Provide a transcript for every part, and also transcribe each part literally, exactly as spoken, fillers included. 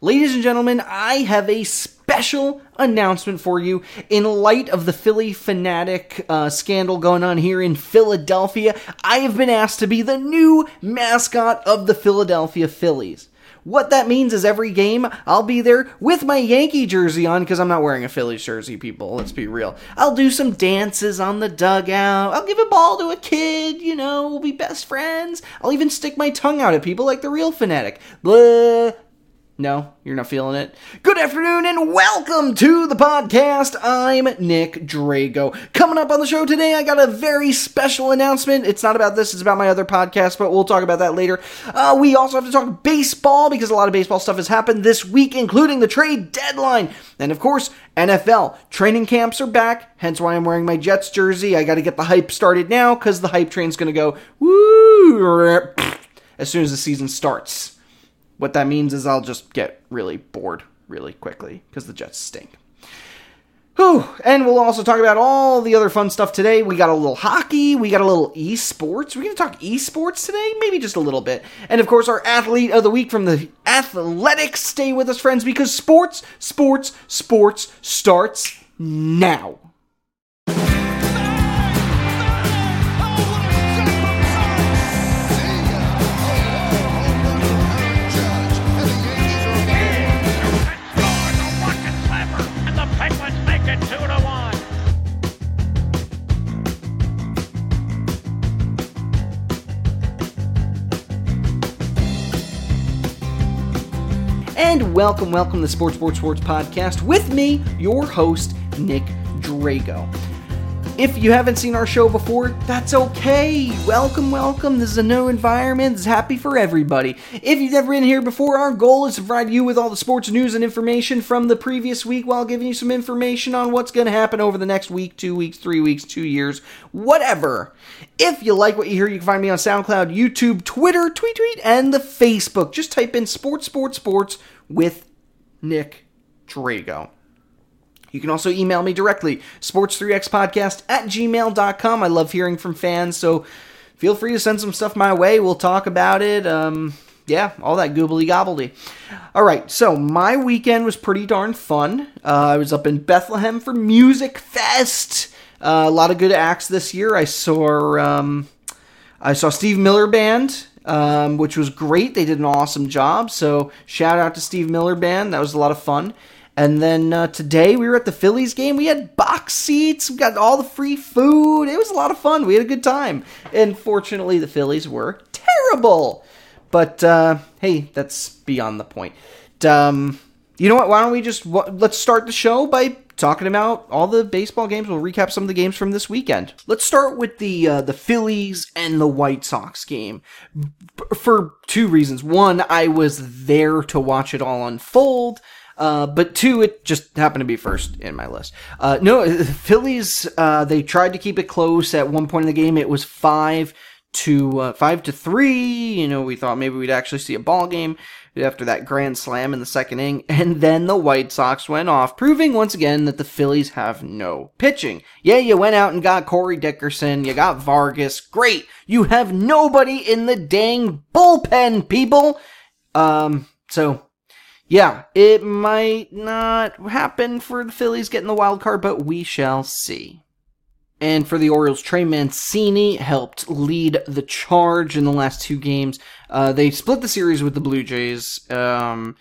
Ladies and gentlemen, I have a special announcement for you. In light of the Philly Fanatic uh, scandal going on here in Philadelphia, I have been asked to be the new mascot of the Philadelphia Phillies. What that means is every game, I'll be there with my Yankee jersey on, because I'm not wearing a Phillies jersey, people. Let's be real. I'll do some dances on the dugout. I'll give a ball to a kid, you know, we'll be best friends. I'll even stick my tongue out at people like the real Fanatic. Blah. No, you're not feeling it. Good afternoon and welcome to the podcast. I'm Nick Drago. Coming up on the show today, I got a very special announcement. It's not about this, it's about my other podcast, but we'll talk about that later. Uh, we also have to talk baseball because a lot of baseball stuff has happened this week, including the trade deadline. And of course, N F L. Training camps are back, hence why I'm wearing my Jets jersey. I got to get the hype started now because the hype train's going to go woo as soon as the season starts. What that means is I'll just get really bored really quickly because the Jets stink. Whew. And we'll also talk about all the other fun stuff today. We got a little hockey. We got a little esports. We're going to talk esports today? Maybe just a little bit. And, of course, our athlete of the week from the Athletics. Stay with us, friends, because sports, sports, sports starts now. And welcome, welcome to the Sports Sports Sports podcast with me, your host, Nick Drago. If you haven't seen our show before, that's okay. Welcome, welcome. This is a new environment. This is happy for everybody. If you've never been here before, our goal is to provide you with all the sports news and information from the previous week while giving you some information on what's going to happen over the next week, two weeks, three weeks, two years, whatever. If you like what you hear, you can find me on SoundCloud, YouTube, Twitter, Tweet Tweet, and the Facebook. Just type in Sports Sports Sports with Nick Drago. You can also email me directly, sports three x podcast at gmail dot com. I love hearing from fans, so feel free to send some stuff my way. We'll talk about it. Um, yeah, all that goobly gobbledy. All right, so my weekend was pretty darn fun. Uh, I was up in Bethlehem for Music Fest. Uh, a lot of good acts this year. I saw um, I saw Steve Miller Band. Um, which was great. They did an awesome job, so shout out to Steve Miller Band. That was a lot of fun. And then uh, today we were at the Phillies game. We had box seats. We got all the free food. It was a lot of fun. We had a good time. And fortunately, the Phillies were terrible. But uh, hey, that's beyond the point. Um, you know what? Why don't we just let's start the show by talking about all the baseball games. We'll recap some of the games from this weekend. Let's start with the uh, the Phillies and the White Sox game B- for two reasons. One, I was there to watch it all unfold, uh, but two, it just happened to be first in my list. Uh, no, the Phillies uh, they tried to keep it close. At one point in the game, it was five to uh, five to three. You know, we thought maybe we'd actually see a ball game after that grand slam in the second inning, and then the White Sox went off, proving once again that the Phillies have no pitching. Yeah, you went out and got Corey Dickerson, you got Vargas, great. You have nobody in the dang bullpen, people. Um, so, yeah, it might not happen for the Phillies getting the wild card, but we shall see. And for the Orioles, Trey Mancini helped lead the charge in the last two games. Uh, they split the series with the Blue Jays, um,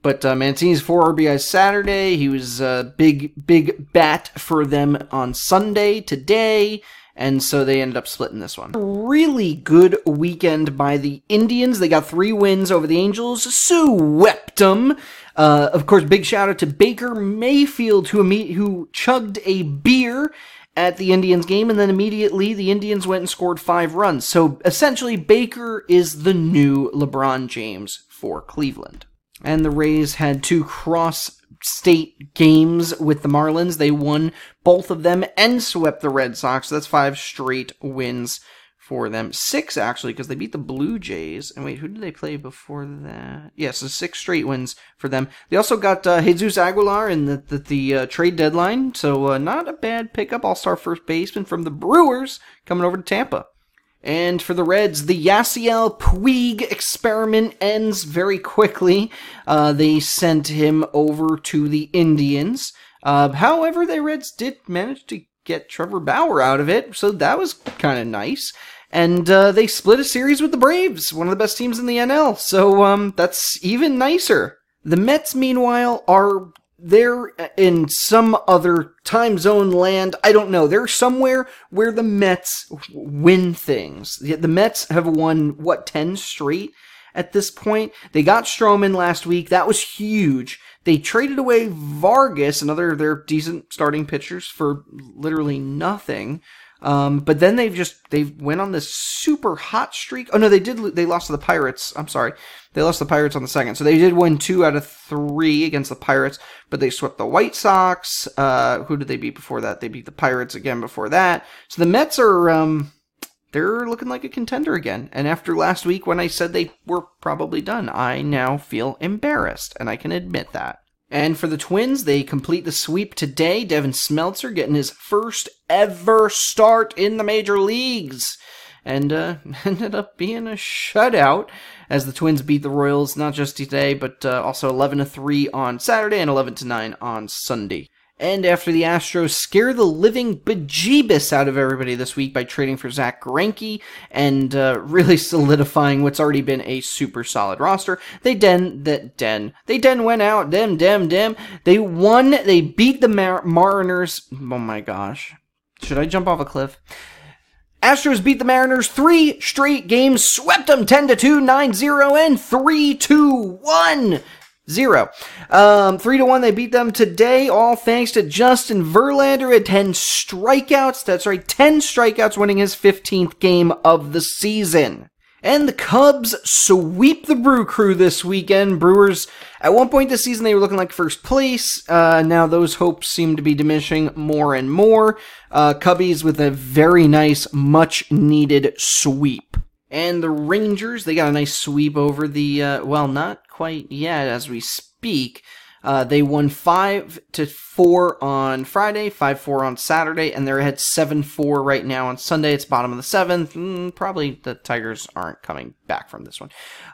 but uh, Mancini's four R B Is Saturday. He was a big, big bat for them on Sunday, today, and so they ended up splitting this one. Really good weekend by the Indians. They got three wins over the Angels, swept them. Uh, of course, big shout out to Baker Mayfield, who who chugged a beer at the Indians game, and then immediately the Indians went and scored five runs. So essentially, Baker is the new LeBron James for Cleveland. And the Rays had two cross-state games with the Marlins. They won both of them and swept the Red Sox. So that's five straight wins for them. Six, actually, because they beat the Blue Jays. And wait, who did they play before that? Yeah, so six straight wins for them. They also got uh, Jesus Aguilar in the, the, the uh, trade deadline. So uh, not a bad pickup. All-star first baseman from the Brewers coming over to Tampa. And for the Reds, the Yasiel Puig experiment ends very quickly. Uh, they sent him over to the Indians. Uh, however, the Reds did manage to get Trevor Bauer out of it, so that was kind of nice. And uh, they split a series with the Braves, one of the best teams in the N L, so um, that's even nicer. The Mets, meanwhile, are... they're in some other time zone land. I don't know. They're somewhere where the Mets win things. The Mets have won, what, ten straight at this point? They got Stroman last week. That was huge. They traded away Vargas, another of their decent starting pitchers, for literally nothing. Um, but then they've just, they went on this super hot streak. Oh no, they did, they lost to the Pirates. I'm sorry. They lost to the Pirates on the second. So they did win two out of three against the Pirates, but they swept the White Sox. Uh, who did they beat before that? They beat the Pirates again before that. So the Mets are, um, they're looking like a contender again. And after last week when I said they were probably done, I now feel embarrassed and I can admit that. And for the Twins, they complete the sweep today. Devin Smeltzer getting his first ever start in the major leagues. And uh, ended up being a shutout as the Twins beat the Royals not just today, but uh, also eleven to three on Saturday and eleven to nine on Sunday. And after the Astros scare the living bejeebus out of everybody this week by trading for Zach Greinke and uh, really solidifying what's already been a super solid roster, they den that den they den went out dem dem dem. They won. They beat the Mar- Mariners. Oh my gosh! Should I jump off a cliff? Astros beat the Mariners three straight games, swept them ten to two, nine to zero, and three to one. Zero. Um, three to one, they beat them today, all thanks to Justin Verlander at ten strikeouts. That's right, ten strikeouts, winning his fifteenth game of the season. And the Cubs sweep the Brew Crew this weekend. Brewers, at one point this season, they were looking like first place. Uh, now those hopes seem to be diminishing more and more. Uh, Cubbies with a very nice, much-needed sweep. And the Rangers, they got a nice sweep over the, uh, well, not quite yet as we speak. Uh, they won five to four on Friday, five four on Saturday, and they're ahead seven four right now on Sunday. It's bottom of the seventh. Mm, probably the Tigers aren't coming back from this one.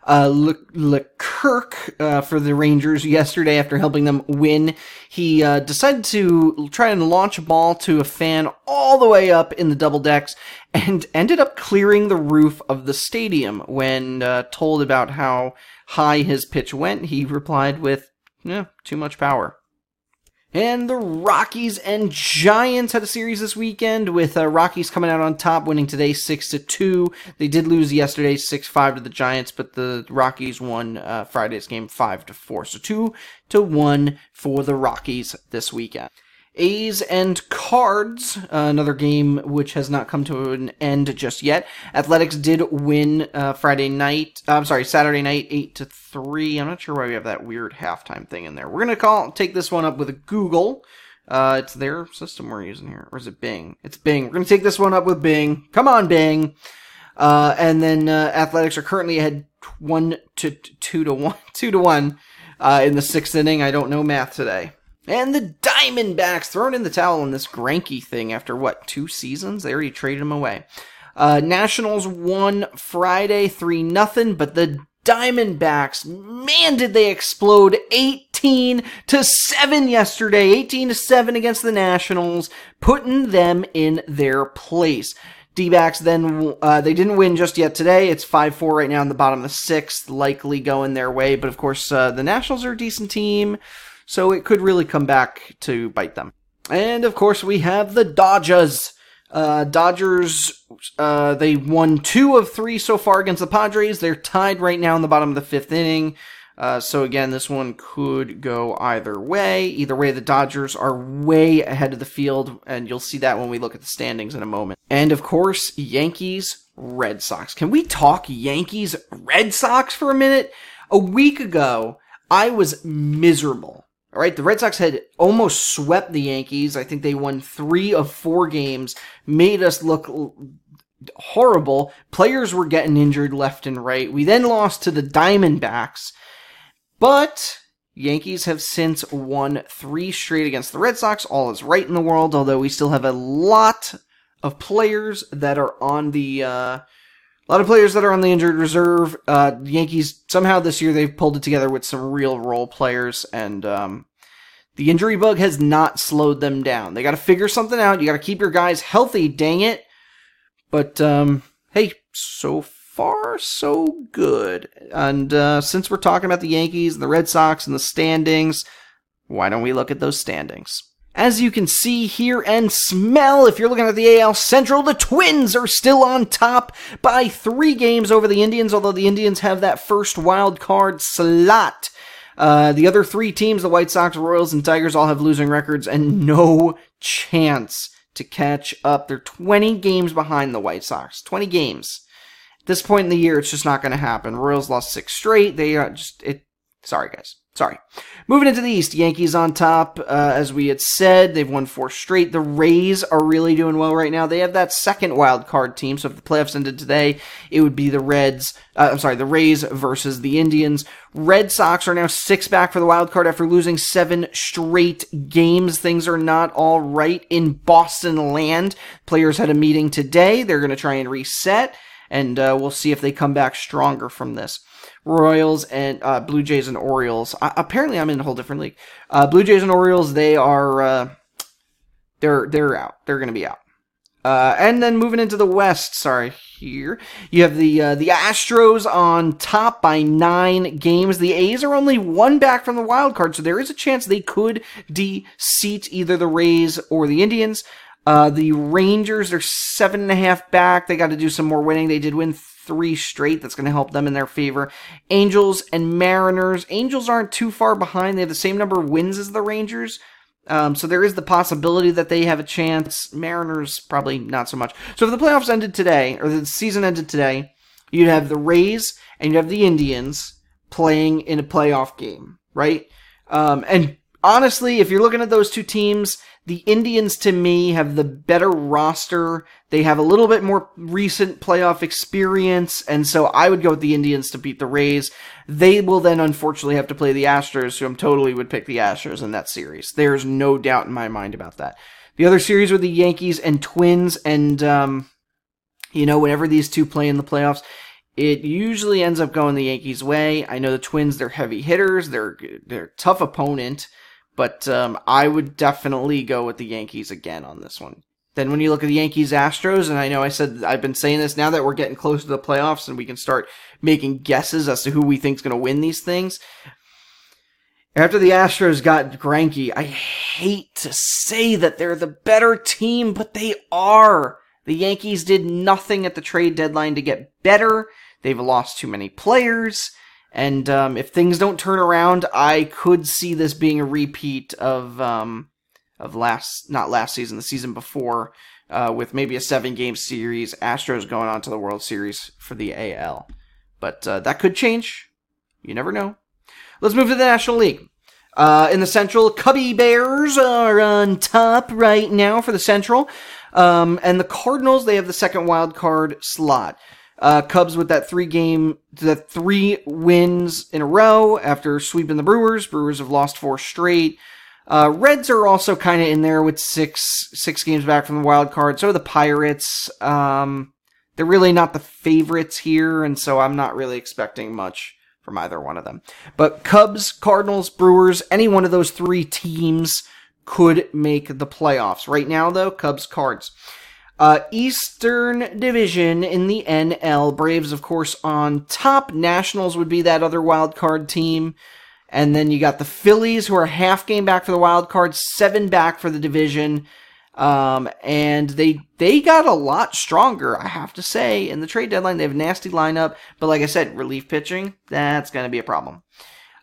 Uh, Le, Le Kirk, uh, for the Rangers yesterday after helping them win, he uh, decided to try and launch a ball to a fan all the way up in the double decks and ended up clearing the roof of the stadium. When uh, told about how high his pitch went, he replied with, "Yeah, too much power." And the Rockies and Giants had a series this weekend, with uh, Rockies coming out on top, winning today six to two. They did lose yesterday six five to the Giants, but the Rockies won uh, Friday's game five to four. So two to one for the Rockies this weekend. A's and Cards, uh, another game which has not come to an end just yet. Athletics did win uh, Friday night, uh, I'm sorry, Saturday night, eight to three. I'm not sure why we have that weird halftime thing in there. We're going to call take this one up with Google. Uh, it's their system we're using here. Or is it Bing? It's Bing. We're going to take this one up with Bing. Come on, Bing. Uh, and then uh, Athletics are currently ahead one to two to one, two to one uh, in the sixth inning. I don't know math today. And the Diamondbacks throwing in the towel on this Greinke thing after, what, two seasons? They already traded him away. Uh, Nationals won Friday three nothing, but the Diamondbacks, man, did they explode eighteen to seven yesterday. eighteen to seven against the Nationals, putting them in their place. D-backs then, uh, they didn't win just yet today. It's five four right now in the bottom of the sixth, likely going their way. But, of course, uh, the Nationals are a decent team, so it could really come back to bite them. And, of course, we have the Dodgers. Uh, Dodgers, uh, they won two of three so far against the Padres. They're tied right now in the bottom of the fifth inning. Uh, so, again, this one could go either way. Either way, the Dodgers are way ahead of the field, and you'll see that when we look at the standings in a moment. And, of course, Yankees, Red Sox. Can we talk Yankees, Red Sox for a minute? A week ago, I was miserable. All right, the Red Sox had almost swept the Yankees. I think they won three of four games, made us look horrible. Players were getting injured left and right. We then lost to the Diamondbacks. But Yankees have since won three straight against the Red Sox. All is right in the world, although we still have a lot of players that are on the... Uh, A lot of players that are on the injured reserve. Uh, the Yankees, somehow this year, they've pulled it together with some real role players, and um, the injury bug has not slowed them down. They got to figure something out. You got to keep your guys healthy, dang it. But, um, hey, so far, so good. And uh, since we're talking about the Yankees, and the Red Sox, and the standings, why don't we look at those standings? As you can see, hear, and smell, if you're looking at the A L Central, the Twins are still on top by three games over the Indians, although the Indians have that first wild card slot. Uh, the other three teams, the White Sox, Royals, and Tigers, all have losing records and no chance to catch up. They're twenty games behind the White Sox. twenty games. At this point in the year, it's just not going to happen. Royals lost six straight. They are just... it. Sorry, guys. Sorry. Moving into the East, Yankees on top. Uh, as we had said, they've won four straight. The Rays are really doing well right now. They have that second wild card team, so if the playoffs ended today, it would be the Reds. Uh, I'm sorry, the Rays versus the Indians. Red Sox are now six back for the wild card after losing seven straight games. Things are not all right in Boston land. Players had a meeting today. They're going to try and reset, and uh, we'll see if they come back stronger from this. Royals and uh, Blue Jays and Orioles. Uh, apparently, I'm in a whole different league. Uh, Blue Jays and Orioles, they are uh, they're they're out. They're going to be out. Uh, and then moving into the West. Sorry, here you have the uh, the Astros on top by nine games. The A's are only one back from the wild card, so there is a chance they could de-seat either the Rays or the Indians. Uh, the Rangers are seven and a half back. They got to do some more winning. They did win. Th- Three straight. That's going to help them in their favor. Angels and Mariners. Angels aren't too far behind. They have the same number of wins as the Rangers. Um, so there is the possibility that they have a chance. Mariners, probably not so much. So if the playoffs ended today, or the season ended today, you'd have the Rays and you'd have the Indians playing in a playoff game, right? Um, and honestly, if you're looking at those two teams, the Indians, to me, have the better roster. They have a little bit more recent playoff experience, and so I would go with the Indians to beat the Rays. They will then, unfortunately, have to play the Astros, who I totally would pick the Astros in that series. There's no doubt in my mind about that. The other series were the Yankees and Twins, and, um, you know, whenever these two play in the playoffs, it usually ends up going the Yankees' way. I know the Twins, they're heavy hitters. They're, they're a tough opponent. But um, I would definitely go with the Yankees again on this one. Then when you look at the Yankees-Astros, and I know I said I've been saying this now that we're getting close to the playoffs and we can start making guesses as to who we think is going to win these things. After the Astros got Greinke, I hate to say that they're the better team, but they are. The Yankees did nothing at the trade deadline to get better. They've lost too many players. And um, if things don't turn around, I could see this being a repeat of um, of last, not last season, the season before, uh, with maybe a seven-game series, Astros going on to the World Series for the A L. But uh, that could change. You never know. Let's move to the National League. Uh, in the Central, Cubby Bears are on top right now for the Central. Um, and the Cardinals, they have the second wild card slot. Uh, Cubs with that three game, the three wins in a row after sweeping the Brewers. Brewers have lost four straight. Uh, Reds are also kind of in there with six, six games back from the wild card. So are the Pirates. Um, they're really not the favorites here. And so I'm not really expecting much from either one of them, but Cubs, Cardinals, Brewers, any one of those three teams could make the playoffs. Right now though, Cubs, Cards. Uh, Eastern Division in the N L. Braves, of course, on top. Nationals would be that other wild card team. And then you got the Phillies, who are half game back for the wild card, seven back for the division. Um, and they, they got a lot stronger, I have to say. In the trade deadline, they have a nasty lineup. But like I said, relief pitching, that's going to be a problem.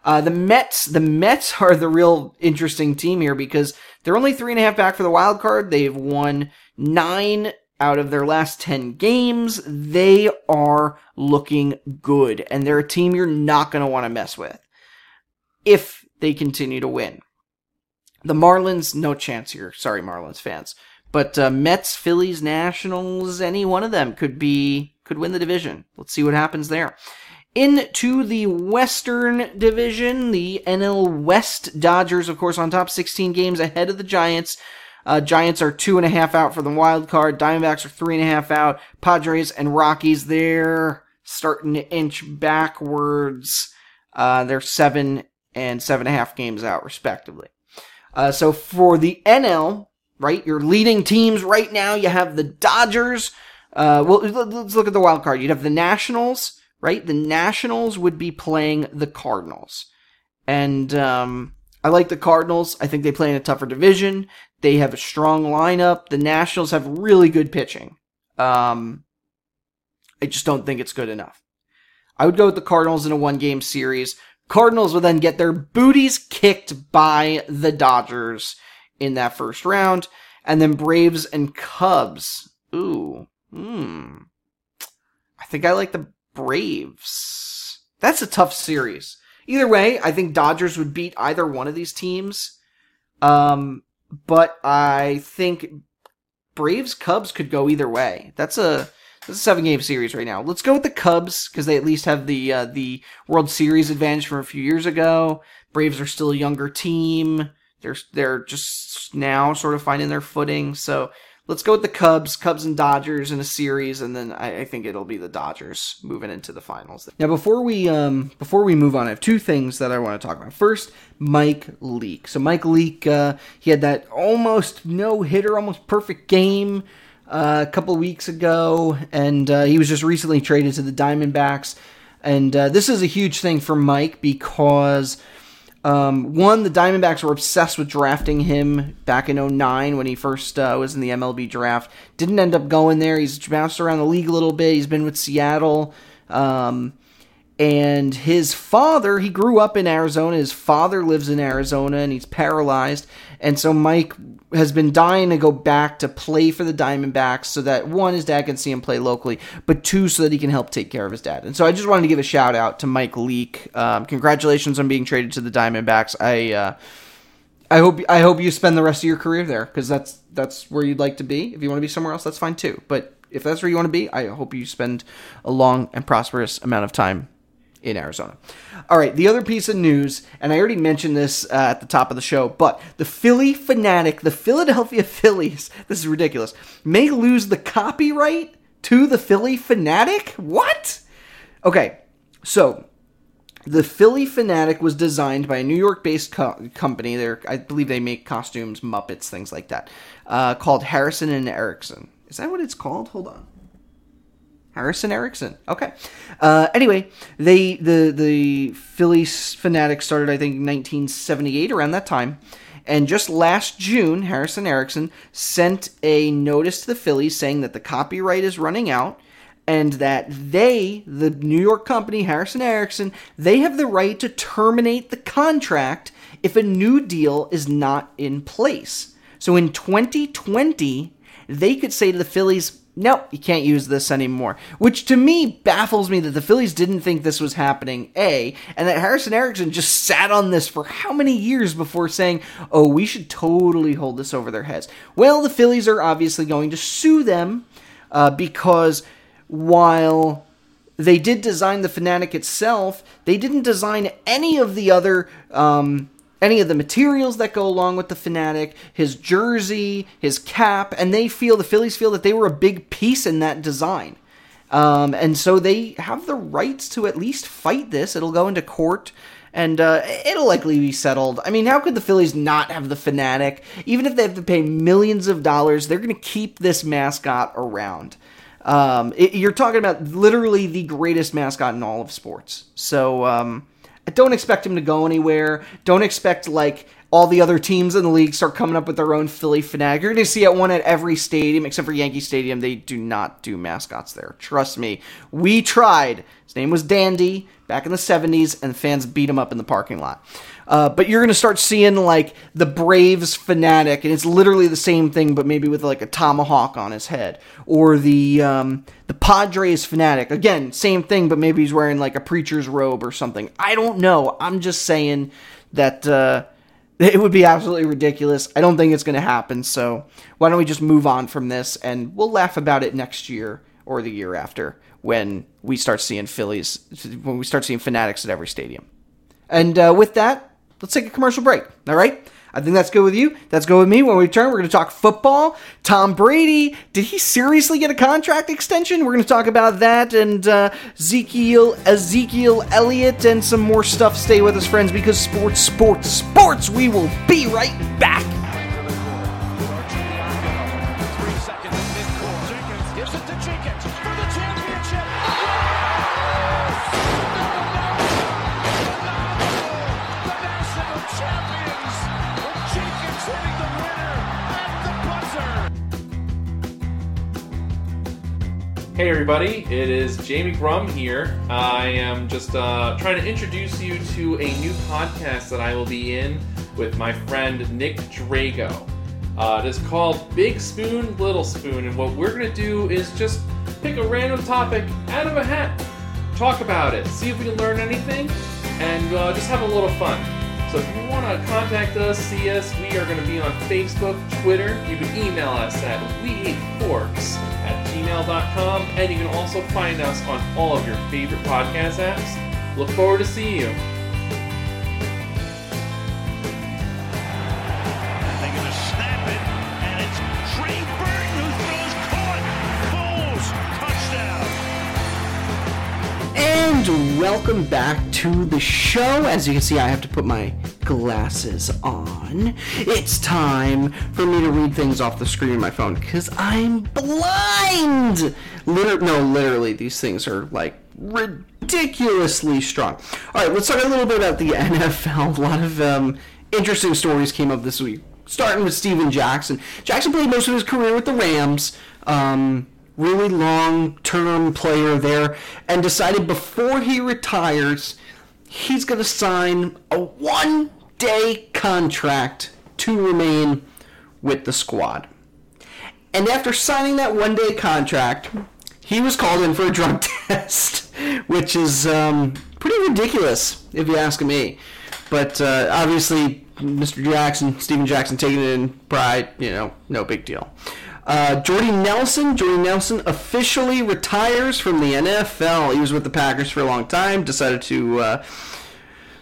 Uh, the Mets, the Mets are the real interesting team here because they're only three and a half back for the wild card. They've won nine out of their last ten games. They are looking good, and they're a team you're not going to want to mess with if they continue to win. The Marlins, no chance here. Sorry, Marlins fans. But uh, Mets, Phillies, Nationals, any one of them could be could win the division. Let's see what happens there. Into the Western Division, the N L West. Dodgers, of course, on top, sixteen games ahead of the Giants. Uh, Giants are two and a half out for the wild card. Diamondbacks are three and a half out. Padres and Rockies, they're starting to inch backwards. Uh, they're seven and seven and a half games out, respectively. Uh, so for the N L, right, your leading teams right now, you have the Dodgers. Uh, well, let's look at the wild card. You'd have the Nationals, right? The Nationals would be playing the Cardinals. And um, I like the Cardinals. I think they play in a tougher division. They have a strong lineup. The Nationals have really good pitching. Um, I just don't think it's good enough. I would go with the Cardinals in a one-game series. Cardinals will then get their booties kicked by the Dodgers in that first round. And then Braves and Cubs. Ooh. Hmm. I think I like the Braves. That's a tough series. Either way, I think Dodgers would beat either one of these teams. Um, but I think Braves-Cubs could go either way. That's a, that's a seven-game series right now. Let's go with the Cubs, because they at least have the uh, the World Series advantage from a few years ago. Braves are still a younger team. They're, they're just now sort of finding their footing, so... Let's go with the Cubs, Cubs and Dodgers in a series, and then I, I think it'll be the Dodgers moving into the finals. Now, before we um, before we move on, I have two things that I want to talk about. First, Mike Leake. So Mike Leake, uh, he had that almost no-hitter, almost perfect game uh, a couple weeks ago, and uh, he was just recently traded to the Diamondbacks. And uh, this is a huge thing for Mike because... Um, one, the Diamondbacks were obsessed with drafting him back in oh nine when he first uh, was in the M L B draft. Didn't end up going there. He's bounced around the league a little bit. He's been with Seattle. Um, and his father, he grew up in Arizona. His father lives in Arizona, and he's paralyzed. And so Mike has been dying to go back to play for the Diamondbacks so that, one, his dad can see him play locally, but two, so that he can help take care of his dad. And so I just wanted to give a shout-out to Mike Leake. Um, congratulations on being traded to the Diamondbacks. I uh, I hope I hope you spend the rest of your career there, because that's, that's where you'd like to be. If you want to be somewhere else, that's fine too. But if that's where you want to be, I hope you spend a long and prosperous amount of time in Arizona. All right, the other piece of news, and I already mentioned this uh, at the top of the show, but the Philly Fanatic, the Philadelphia Phillies, this is ridiculous, may lose the copyright to the Philly Fanatic? What? Okay, so the Philly Fanatic was designed by a New York-based co- company. They're, I believe they make costumes, Muppets, things like that, uh, called Harrison and Erickson. Is that what it's called? Hold on. Harrison Erickson. Okay. Uh, anyway, they the the Philly Fanatic started, I think, nineteen seventy-eight, around that time. And just last June, Harrison Erickson sent a notice to the Phillies saying that the copyright is running out and that they, the New York company, Harrison Erickson, they have the right to terminate the contract if a new deal is not in place. So in twenty twenty, they could say to the Phillies, nope, you can't use this anymore. Which, to me, baffles me that the Phillies didn't think this was happening, A, and that Harrison Erickson just sat on this for how many years before saying, oh, we should totally hold this over their heads. Well, the Phillies are obviously going to sue them uh, because while they did design the Fanatic itself, they didn't design any of the other... Um, any of the materials that go along with the Fanatic, his jersey, his cap, and they feel, the Phillies feel that they were a big piece in that design. Um, and so they have the rights to at least fight this. It'll go into court, and uh, it'll likely be settled. I mean, how could the Phillies not have the Fanatic? Even if they have to pay millions of dollars, they're going to keep this mascot around. Um, it, you're talking about literally the greatest mascot in all of sports. So... Um, I don't expect him to go anywhere. Don't expect, like, all the other teams in the league start coming up with their own Philly Fanatic. You're going to see it one at every stadium, except for Yankee Stadium. They do not do mascots there. Trust me. We tried. His name was Dandy back in the seventies, and fans beat him up in the parking lot. Uh, but you're going to start seeing, like, the Braves Fanatic, and it's literally the same thing, but maybe with, like, a tomahawk on his head. Or the um, the Padres Fanatic. Again, same thing, but maybe he's wearing, like, a preacher's robe or something. I don't know. I'm just saying that... Uh, It would be absolutely ridiculous. I don't think it's going to happen, so why don't we just move on from this, and we'll laugh about it next year or the year after when we start seeing Phillies, when we start seeing Fanatics at every stadium. And uh, with that, let's take a commercial break, all right? I think that's good with you. That's good with me. When we return, we're going to talk football. Tom Brady, did he seriously get a contract extension? We're going to talk about that and uh, Ezekiel, Ezekiel Elliott and some more stuff. Stay with us, friends, because sports, sports, sports. We will be right back. Hey everybody, it is Jamie Grum here. I am just uh, trying to introduce you to a new podcast that I will be in with my friend Nick Drago. Uh, it is called Big Spoon, Little Spoon, and what we're going to do is just pick a random topic out of a hat, talk about it, see if we can learn anything, and uh, just have a little fun. So if you want to contact us, see us, we are going to be on Facebook, Twitter. You can email us at wehateforks at gmail dot com, and you can also find us on all of your favorite podcast apps. Look forward to seeing you. They're going to snap it, and it's Trey Burton who throws caught. Bulls, touchdown. And welcome back to the show. As you can see, I have to put my glasses on. It's time for me to read things off the screen of my phone because I'm blind. Liter- no, literally, these things are like ridiculously strong. All right, let's talk a little bit about the N F L. A lot of um, interesting stories came up this week, starting with Stephen Jackson. Jackson played most of his career with the Rams. Um, really long-term player there, and decided before he retires, he's going to sign a one-day contract to remain with the squad. And after signing that one-day contract, he was called in for a drug test, which is um, pretty ridiculous, if you ask me. But uh, obviously, Mister Jackson, Stephen Jackson, taking it in pride, you know, no big deal. Uh, Jordy Nelson. Jordy Nelson officially retires from the N F L. He was with the Packers for a long time. Decided to uh,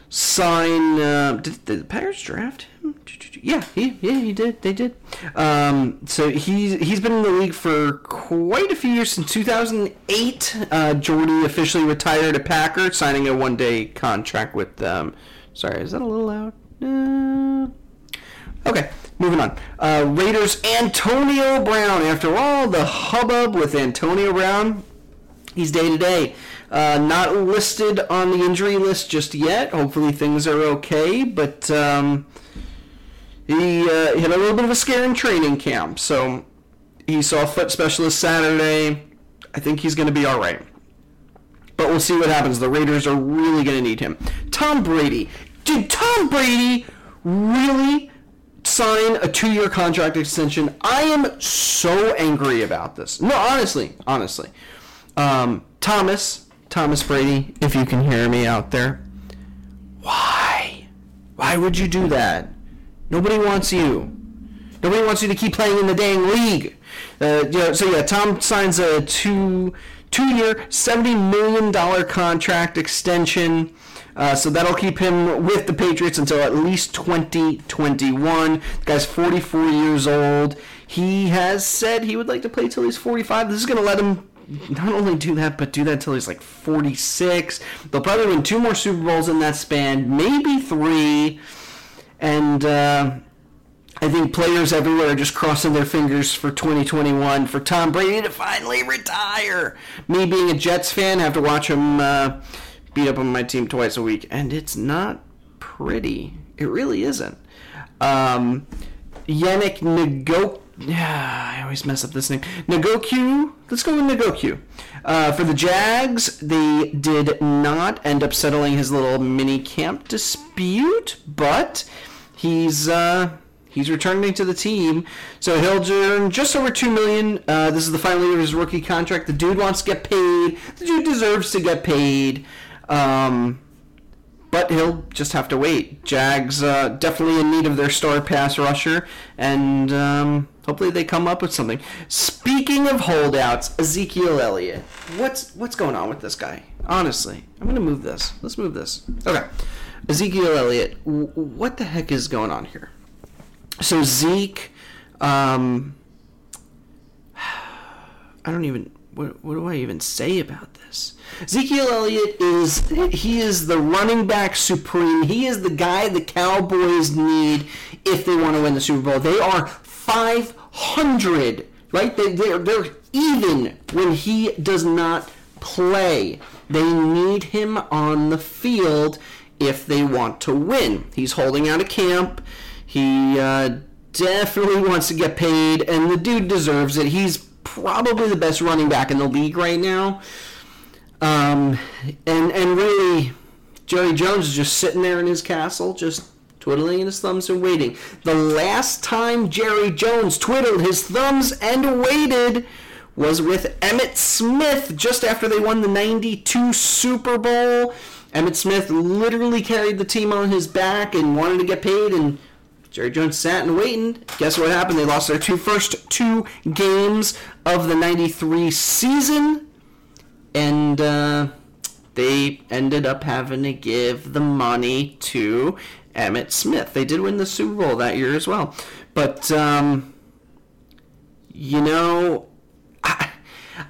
sign. Uh, did, did the Packers draft him? Yeah, he yeah he did. They did. Um, so he he's been in the league for quite a few years. Since two thousand eight, uh, Jordy officially retired a Packer, signing a one-day contract with them. Sorry, is that a little loud? Uh, okay. Moving on. Uh, Raiders' Antonio Brown. After all the hubbub with Antonio Brown, he's day-to-day. Uh, not listed on the injury list just yet. Hopefully things are okay, but um, he, uh, he had a little bit of a scare in training camp. So he saw a foot specialist Saturday. I think he's going to be all right. But we'll see what happens. The Raiders are really going to need him. Tom Brady. Did Tom Brady really sign a two-year contract extension? I am so angry about this. No, honestly, honestly. Um, Thomas, Thomas Brady, if you can hear me out there, why? Why would you do that? Nobody wants you. Nobody wants you to keep playing in the dang league. Uh, you know, so, yeah, Tom signs a two, two-year, seventy million dollars contract extension. Uh, so that'll keep him with the Patriots until at least twenty twenty-one. The guy's forty-four years old. He has said he would like to play till he's forty-five. This is going to let him not only do that, but do that till he's like forty-six. They'll probably win two more Super Bowls in that span, maybe three. And uh, I think players everywhere are just crossing their fingers for twenty twenty-one for Tom Brady to finally retire. Me being a Jets fan, I have to watch him Uh, beat up on my team twice a week, and it's not pretty. It really isn't. Um, Yannick Ngo, yeah, I always mess up this name. Ngo, let's go with Ngo. Uh, for the Jags, they did not end up settling his little mini camp dispute, but he's uh, he's returning to the team, so he'll earn just over two million. Uh, this is the final year of his rookie contract. The dude wants to get paid. The dude deserves to get paid. Um, but he'll just have to wait. Jags uh, definitely in need of their star pass rusher, and um, hopefully they come up with something. Speaking of holdouts, Ezekiel Elliott. What's what's going on with this guy? Honestly, I'm going to move this. Let's move this. Okay. Ezekiel Elliott, w- what the heck is going on here? So Zeke, um, I don't even, what, what do I even say about this? Ezekiel Elliott is, he is the running back supreme. He is the guy the Cowboys need if they want to win the Super Bowl. They are five hundred, right? They, they're, they're even when he does not play. They need him on the field if they want to win. He's holding out of camp. He uh, definitely wants to get paid, and the dude deserves it. He's probably the best running back in the league right now. Um, and, and really, Jerry Jones is just sitting there in his castle, just twiddling his thumbs and waiting. The last time Jerry Jones twiddled his thumbs and waited was with Emmitt Smith just after they won the ninety-two Super Bowl. Emmitt Smith literally carried the team on his back and wanted to get paid, and Jerry Jones sat and waited. Guess what happened? They lost their two first two games of the ninety-three season, and uh, they ended up having to give the money to Emmitt Smith. They did win the Super Bowl that year as well. But, um, you know,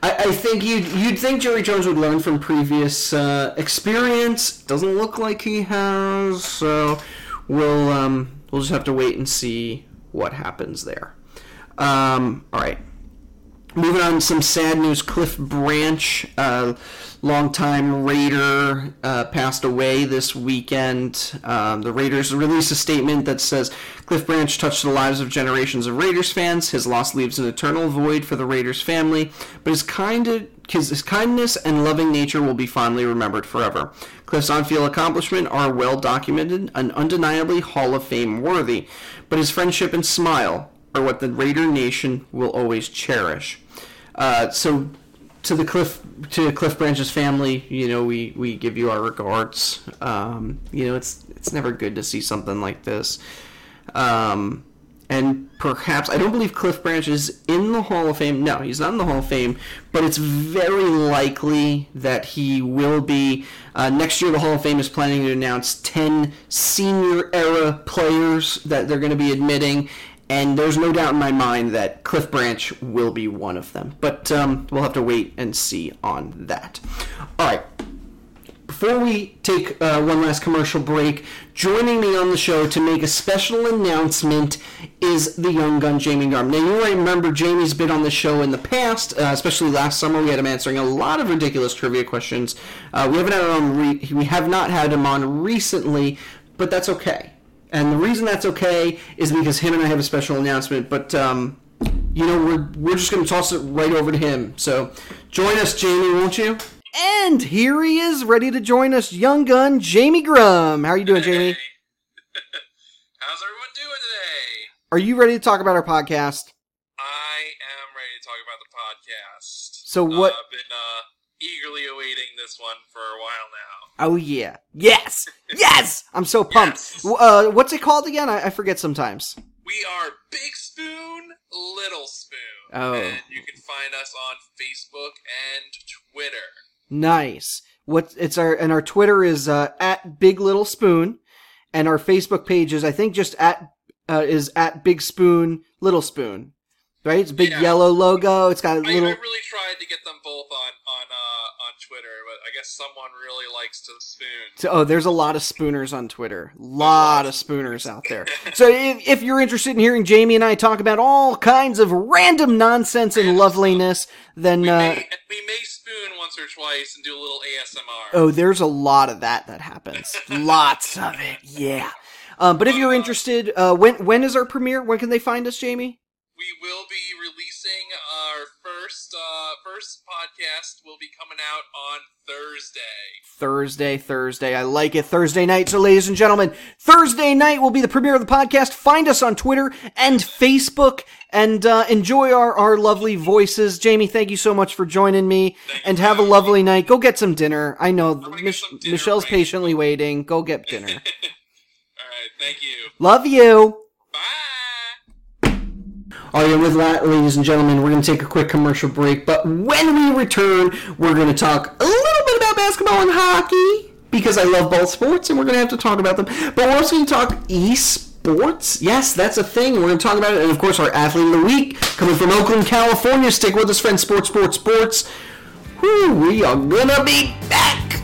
I think you'd, you'd think Jerry Jones would learn from previous uh, experience. Doesn't look like he has, so we'll um, we'll just have to wait and see what happens there. Um, all right. Moving on to some sad news. Cliff Branch, uh, longtime Raider, uh, passed away this weekend. Um, the Raiders released a statement that says, Cliff Branch touched the lives of generations of Raiders fans. His loss leaves an eternal void for the Raiders family, but his, kind of, his, his kindness and loving nature will be fondly remembered forever. Cliff's on-field accomplishments are well-documented and undeniably Hall of Fame worthy, but his friendship and smile are what the Raider Nation will always cherish. Uh, so, to the Cliff, to Cliff Branch's family, you know, we, we give you our regards. Um, you know, it's it's never good to see something like this. Um, and perhaps I don't believe Cliff Branch is in the Hall of Fame. No, he's not in the Hall of Fame, but it's very likely that he will be. Uh, next year, the Hall of Fame is planning to announce ten senior era players that they're going to be admitting. And there's no doubt in my mind that Cliff Branch will be one of them. But um, we'll have to wait and see on that. All right. Before we take uh, one last commercial break, joining me on the show to make a special announcement is the young gun, Jamie Grum. Now, you might remember Jamie's been on the show in the past, uh, especially last summer. We had him answering a lot of ridiculous trivia questions. Uh, we haven't had him on re- we have not had him on recently, but that's okay. And the reason that's okay is because him and I have a special announcement. But, um, you know, we're we're just going to toss it right over to him. So join us, Jamie, won't you? And here he is, ready to join us, young gun, Jamie Grum. How are you doing, Jamie? Hey. How's everyone doing today? Are you ready to talk about our podcast? I am ready to talk about the podcast. So what? Uh, I've been uh, eagerly awaiting this one for a while now. Oh, yeah. Yes! Yes! I'm so pumped. Yes. Uh, what's it called again? I, I forget sometimes. We are Big Spoon, Little Spoon. Oh. And you can find us on Facebook and Twitter. Nice. What, it's our, and our Twitter is uh, at Big Little Spoon. And our Facebook page is, I think, just at uh, is at Big Spoon, Little Spoon. Right? It's a big yeah. yellow logo. It's got a little... I, I really tried to get them both on, on, uh, on Twitter, but I guess someone really likes to spoon. So, oh, there's a lot of spooners on Twitter. A lot of spooners out there. So if, if you're interested in hearing Jamie and I talk about all kinds of random nonsense and loveliness, then... We, uh, may, we may spoon once or twice and do a little A S M R. Oh, there's a lot of that that happens. Lots of it, yeah. Um, but if you're interested, uh, when when is our premiere? When can they find us, Jamie? We will be releasing our first uh, first podcast will be coming out on Thursday. Thursday, Thursday. I like it. Thursday night. So, ladies and gentlemen, Thursday night will be the premiere of the podcast. Find us on Twitter and Facebook and uh, enjoy our, our lovely voices. Jamie, thank you so much for joining me. Thank and have you. a lovely night. Go get some dinner. I know Mich- dinner Michelle's right. patiently waiting. Go get dinner. All right. Thank you. Love you. Bye. All right, with that, ladies and gentlemen, we're going to take a quick commercial break, but when we return, we're going to talk a little bit about basketball and hockey, because I love both sports, and we're going to have to talk about them, but we're also going to talk esports. Sports? Yes, that's a thing. We're going to talk about it. And, of course, our Athlete of the Week coming from Oakland, California. Stick with us, friends. Sports, Sports, Sports. Whew, we are going to be back.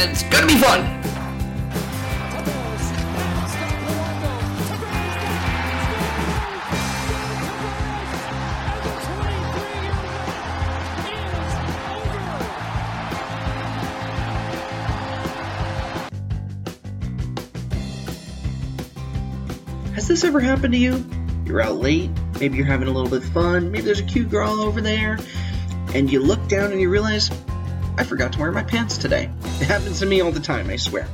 It's going to be fun. Has this ever happened to you? You're out late, maybe you're having a little bit of fun, maybe there's a cute girl over there, and you look down and you realize, I forgot to wear my pants today. It happens to me all the time, I swear.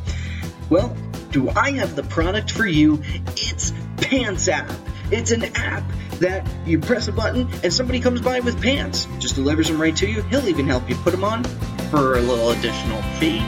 Well, do I have the product for you? It's Pants App. It's an app that you press a button and somebody comes by with pants, just delivers them right to you. He'll even help you put them on for a little additional fee.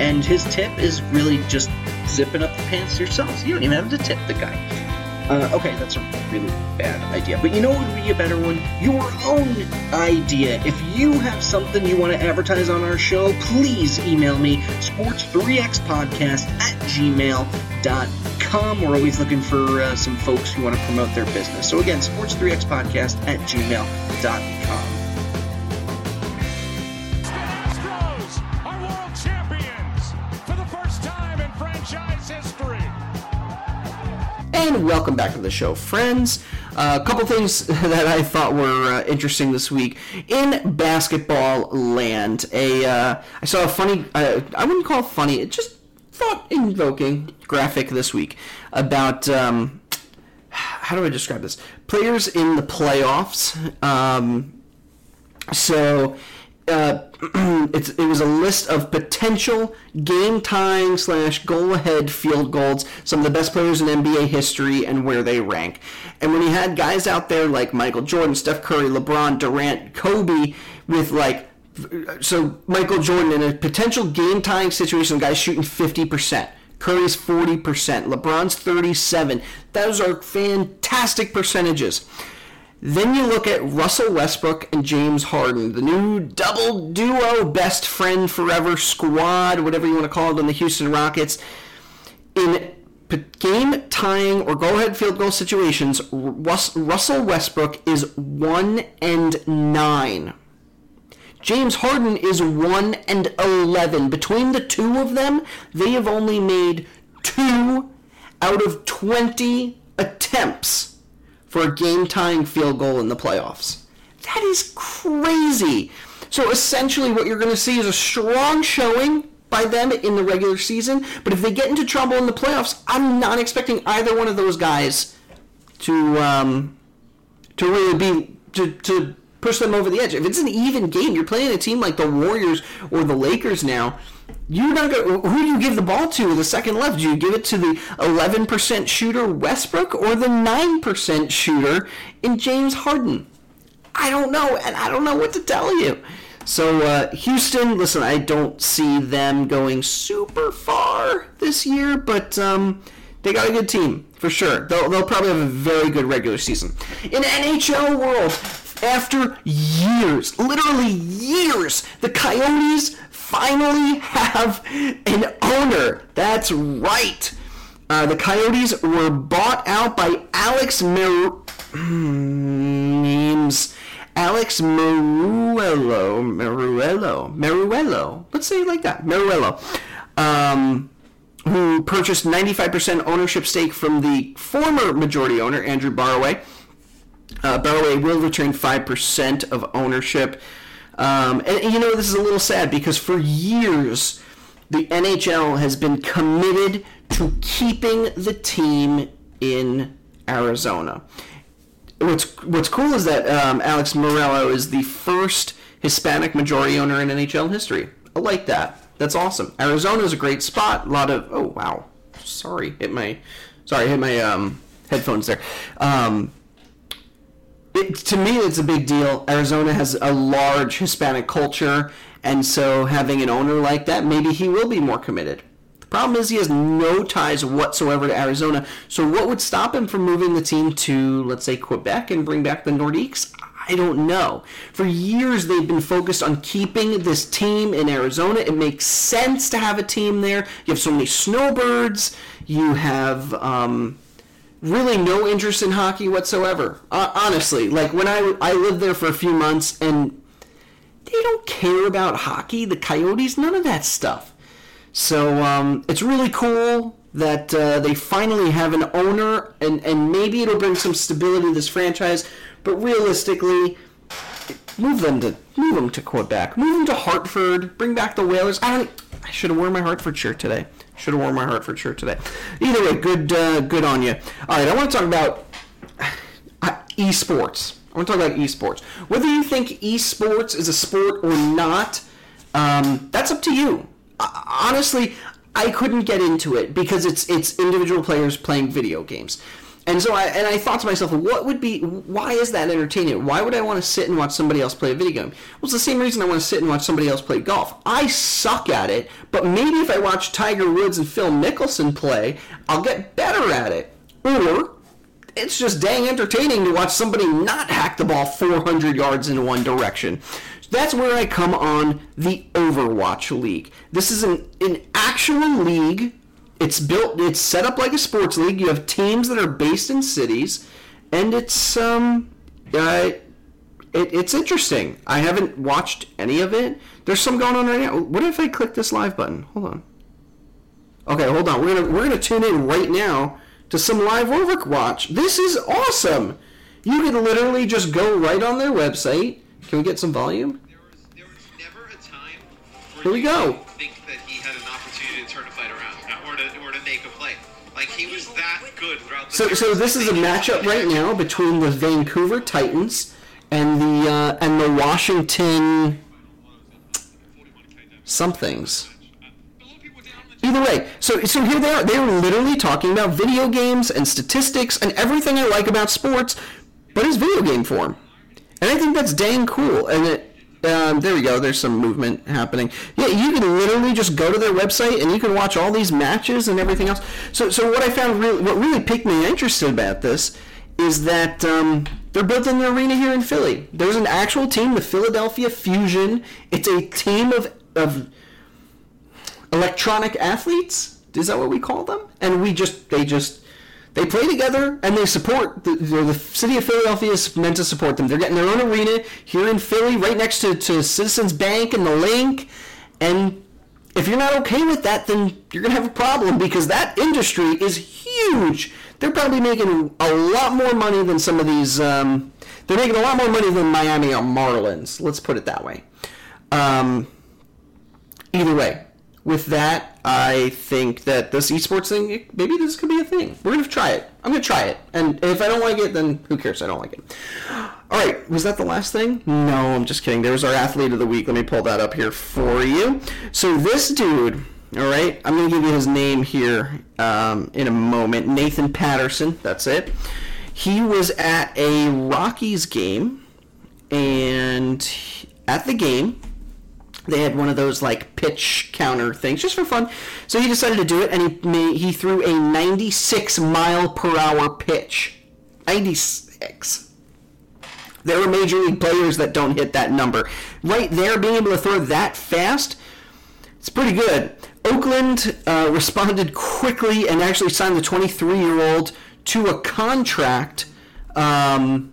And his tip is really just zipping up the pants yourselves. You don't even have to tip the guy. Uh, okay, that's a really bad idea. But you know what would be a better one? Your own idea. If you have something you want to advertise on our show, please email me, sports three x podcast at gmail dot com. We're always looking for uh, some folks who want to promote their business. So again, sports three x podcast at gmail dot com. And welcome back to the show, friends. Uh, a couple things that I thought were uh, interesting this week in basketball land. A uh, I saw a funny, uh, I wouldn't call it funny, it just thought-invoking graphic this week about um, how do I describe this? Players in the playoffs. Um, so uh, it's it was a list of potential game-tying slash goal-ahead field goals, some of the best players in N B A history, and where they rank. And when you had guys out there like Michael Jordan, Steph Curry, LeBron, Durant, Kobe, with like, so Michael Jordan in a potential game-tying situation, the guy's shooting fifty percent. Curry's forty percent. LeBron's thirty-seven. Those are fantastic percentages. Then you look at Russell Westbrook and James Harden, the new double duo, best friend forever squad, whatever you want to call it, on the Houston Rockets. In game-tying or go-ahead field goal situations, Rus- Russell Westbrook is one and nine. James Harden is one and eleven. Between the two of them, they have only made two out of twenty attempts for a game-tying field goal in the playoffs. That is crazy. So essentially what you're going to see is a strong showing by them in the regular season, but if they get into trouble in the playoffs, I'm not expecting either one of those guys to um, to really be to, to push them over the edge. If it's an even game, you're playing a team like the Warriors or the Lakers now, you're not going to, who do you give the ball to with the second left? Do you give it to the eleven percent shooter Westbrook or the nine percent shooter in James Harden? I don't know, and I don't know what to tell you. So, uh, Houston, listen, I don't see them going super far this year, but um, they got a good team, for sure. They'll, they'll probably have a very good regular season. In N H L world, after years, literally years, the Coyotes finally have an owner. That's right. Uh, the Coyotes were bought out by Alex Mer- names Alex Meruelo. Meruelo. Meruelo. Let's say it like that. Meruelo. Um, who purchased ninety-five percent ownership stake from the former majority owner, Andrew Barroway. Uh, Barroway will return five percent of ownership. Um, and, and you know, this is a little sad because for years, the N H L has been committed to keeping the team in Arizona. What's what's cool is that um, Alex Meruelo is the first Hispanic majority owner in N H L history. I like that. That's awesome. Arizona is a great spot. A lot of oh wow, sorry hit my sorry hit my um, headphones there. Um, It, to me, it's a big deal. Arizona has a large Hispanic culture, and so having an owner like that, maybe he will be more committed. The problem is he has no ties whatsoever to Arizona, so what would stop him from moving the team to, let's say, Quebec and bring back the Nordiques? I don't know. For years, they've been focused on keeping this team in Arizona. It makes sense to have a team there. You have so many snowbirds. You have um, really no interest in hockey whatsoever. Uh, honestly, like when I, I lived there for a few months, and they don't care about hockey, the Coyotes, none of that stuff. So um, it's really cool that uh, they finally have an owner, and, and maybe it'll bring some stability to this franchise. But realistically, move them to move them to Quebec, move them to Hartford, bring back the Whalers. I don't, I should have worn my Hartford shirt today. Should have worn my Hartford shirt today. Either way, good uh, good on you. All right, I want to talk about uh, esports. I want to talk about esports. Whether you think esports is a sport or not, um, that's up to you. Honestly, I couldn't get into it because it's it's individual players playing video games, and so I and I thought to myself, what would be? Why is that entertaining? Why would I want to sit and watch somebody else play a video game? Well, it's the same reason I want to sit and watch somebody else play golf. I suck at it, but maybe if I watch Tiger Woods and Phil Mickelson play, I'll get better at it. Or it's just dang entertaining to watch somebody not hack the ball four hundred yards in one direction. That's where I come on the Overwatch League. This is an, an actual league. It's built, it's set up like a sports league. You have teams that are based in cities, and it's um, uh, it, it's interesting. I haven't watched any of it. There's some going on right now. What if I click this live button? Hold on. Okay, hold on. We're gonna we're gonna tune in right now to some live Overwatch. This is awesome. You can literally just go right on their website. Can we get some volume? Here we go. Think that he had an opportunity to turn a fight around or to, or to make a play. Like, he was that good throughout the so, so this is a matchup right now between the Vancouver Titans and the uh, and the Washington somethings. Either way, so so here they are. They are literally talking about video games and statistics and everything I like about sports, but it's video game form. And I think that's dang cool. And it Um, there we go. There's some movement happening. Yeah, you can literally just go to their website and you can watch all these matches and everything else. So, so what I found really, what really piqued me interested about this is that um, they're built in the arena here in Philly. There's an actual team, the Philadelphia Fusion. It's a team of of electronic athletes. Is that what we call them? And we just they just. They play together, and they support, the, the city of Philadelphia is meant to support them. They're getting their own arena here in Philly, right next to, to Citizens Bank and the Link. And if you're not okay with that, then you're going to have a problem, because that industry is huge. They're probably making a lot more money than some of these, um, they're making a lot more money than Miami or Marlins. Let's put it that way. Um, either way. With that, I think that this esports thing, maybe this could be a thing. We're going to try it. I'm going to try it. And if I don't like it, then who cares? I don't like it. All right. Was that the last thing? No, I'm just kidding. There's our athlete of the week. Let me pull that up here for you. So this dude, all right, I'm going to give you his name here um, in a moment. Nathan Patterson. That's it. He was at a Rockies game, and at the game, they had one of those, like, pitch counter things, just for fun. So he decided to do it, and he made, he threw a ninety-six mile per hour pitch. ninety-six. There are major league players that don't hit that number. Right there, being able to throw that fast, it's pretty good. Oakland uh, responded quickly and actually signed the twenty-three-year-old to a contract. Um,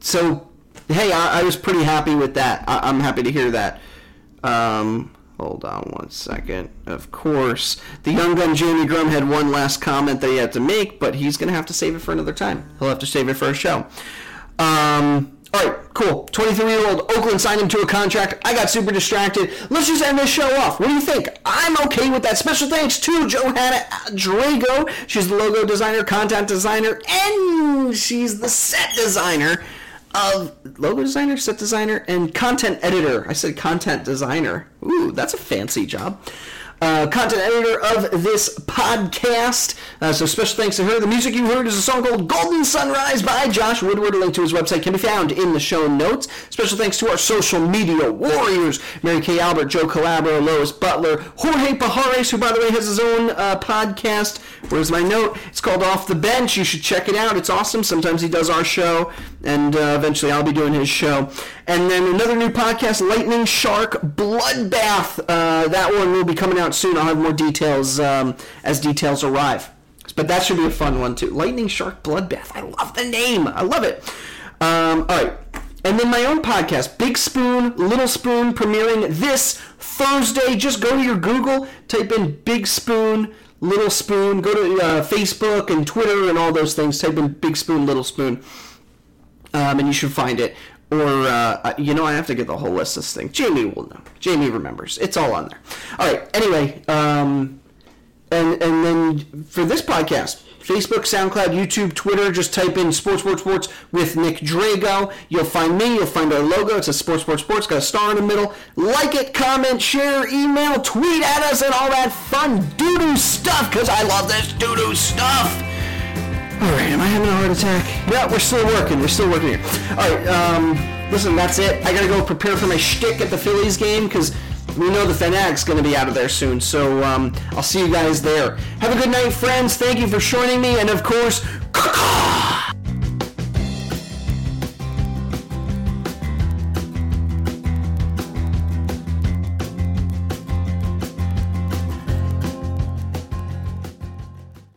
so, hey, I, I was pretty happy with that. I, I'm happy to hear that. Um, hold on one second. Of course, the young gun Jamie Grum had one last comment that he had to make, but he's going to have to save it for another time. He'll have to save it for a show. Um, all right, cool. twenty-three-year-old Oakland signed him to a contract. I got super distracted. Let's just end this show off. What do you think? I'm okay with that. Special thanks to Johanna Drago. She's the logo designer, content designer, and she's the set designer. Of logo designer, set designer, and content editor. I said content designer. Ooh, that's a fancy job. uh, content editor of this podcast. Uh, so special thanks to her. The music you heard is a song called Golden Sunrise by Josh Woodward. A link to his website can be found in the show notes. Special thanks to our social media warriors, Mary Kay Albert, Joe Calabro, Lois Butler, Jorge Pajares, who, by the way, has his own uh, podcast. Where's my note? It's called Off the Bench. You should check it out. It's awesome. Sometimes he does our show, and uh, eventually I'll be doing his show. And then another new podcast, Lightning Shark Bloodbath. Uh, that one will be coming out soon. I'll have more details um, as details arrive. But that should be a fun one, too. Lightning Shark Bloodbath. I love the name. I love it. Um, all right. And then my own podcast, Big Spoon, Little Spoon, premiering this Thursday. Just go to your Google, type in Big Spoon, Little Spoon. Go to uh, Facebook and Twitter and all those things. Type in Big Spoon, Little Spoon, um, and you should find it. Or, uh, you know, I have to get the whole list of this thing. Jamie will know. Jamie remembers. It's all on there. All right. Anyway, um, and and then for this podcast, Facebook, SoundCloud, YouTube, Twitter, just type in Sports Sports Sports with Nick Drago. You'll find me. You'll find our logo. It's a Sports Sports Sports. Got a star in the middle. Like it, comment, share, email, tweet at us, and all that fun doo-doo stuff, because I love this doo-doo stuff. All right, am I having a heart attack? Yeah, we're still working. We're still working here. All right, um, listen, that's it. I got to go prepare for my shtick at the Phillies game because we know the Fanatic's going to be out of there soon. So um, I'll see you guys there. Have a good night, friends. Thank you for joining me. And, of course,